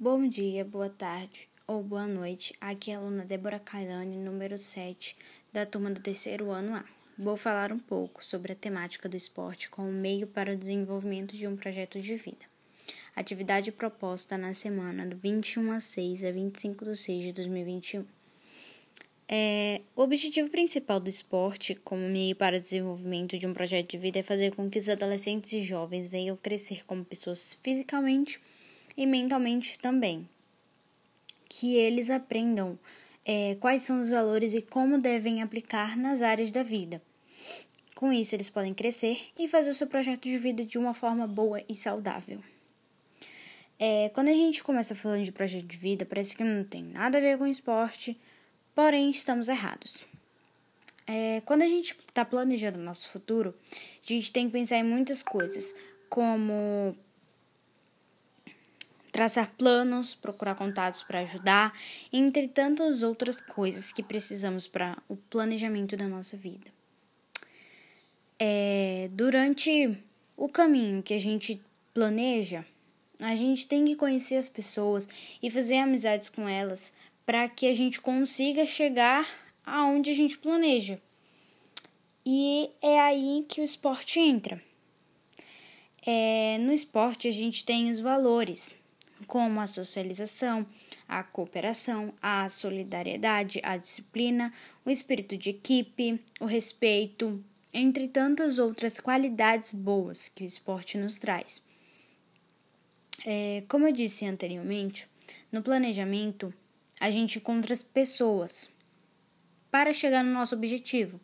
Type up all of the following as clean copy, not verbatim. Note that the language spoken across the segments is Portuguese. Bom dia, boa tarde ou boa noite. Aqui é a aluna Débora Caiani, número 7, da turma do terceiro ano A. Vou falar um pouco sobre a temática do esporte como meio para o desenvolvimento de um projeto de vida. Atividade proposta na semana do 21/6 a 25/6 de 2021. O objetivo principal do esporte como meio para o desenvolvimento de um projeto de vida é fazer com que os adolescentes e jovens venham crescer como pessoas fisicamente e mentalmente também, que eles aprendam quais são os valores e como devem aplicar nas áreas da vida. Com isso, eles podem crescer e fazer o seu projeto de vida de uma forma boa e saudável. Quando a gente começa falando de projeto de vida, parece que não tem nada a ver com esporte, porém estamos errados. Quando a gente está planejando o nosso futuro, a gente tem que pensar em muitas coisas, como traçar planos, procurar contatos para ajudar, entre tantas outras coisas que precisamos para o planejamento da nossa vida. Durante o caminho que a gente planeja, a gente tem que conhecer as pessoas e fazer amizades com elas para que a gente consiga chegar aonde a gente planeja. E é aí que o esporte entra. No esporte a gente tem os valores, como a socialização, a cooperação, a solidariedade, a disciplina, o espírito de equipe, o respeito, entre tantas outras qualidades boas que o esporte nos traz. Como eu disse anteriormente, no planejamento a gente encontra as pessoas para chegar no nosso objetivo.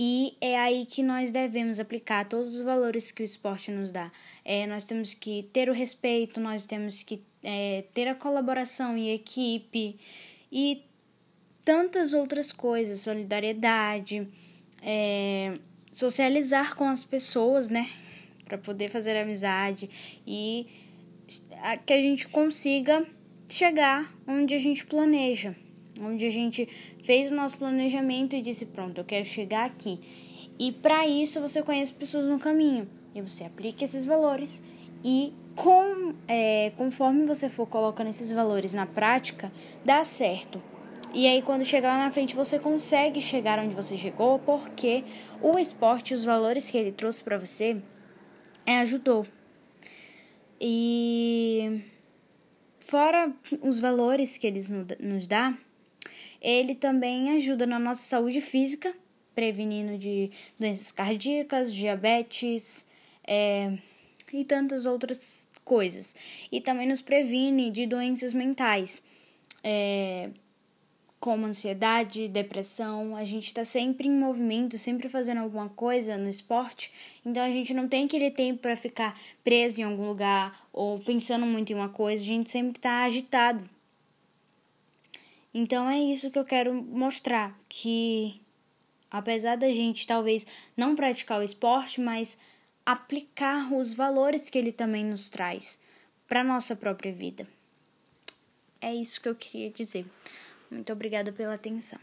E é aí que nós devemos aplicar todos os valores que o esporte nos dá. Nós temos que ter o respeito, nós temos que ter a colaboração e equipe e tantas outras coisas, solidariedade, socializar com as pessoas, né? Para poder fazer amizade e que a gente consiga chegar onde a gente planeja. Onde a gente fez o nosso planejamento e disse, pronto, eu quero chegar aqui. E para isso você conhece pessoas no caminho. E você aplica esses valores. E conforme você for colocando esses valores na prática, dá certo. E aí quando chegar lá na frente você consegue chegar onde você chegou, porque o esporte, os valores que ele trouxe para você, ajudou. E fora os valores que ele nos dá, ele também ajuda na nossa saúde física, prevenindo de doenças cardíacas, diabetes, e tantas outras coisas. E também nos previne de doenças mentais, como ansiedade, depressão. A gente está sempre em movimento, sempre fazendo alguma coisa no esporte, então a gente não tem aquele tempo para ficar preso em algum lugar ou pensando muito em uma coisa, a gente sempre está agitado. Então, é isso que eu quero mostrar, que apesar da gente talvez não praticar o esporte, mas aplicar os valores que ele também nos traz para a nossa própria vida. É isso que eu queria dizer. Muito obrigada pela atenção.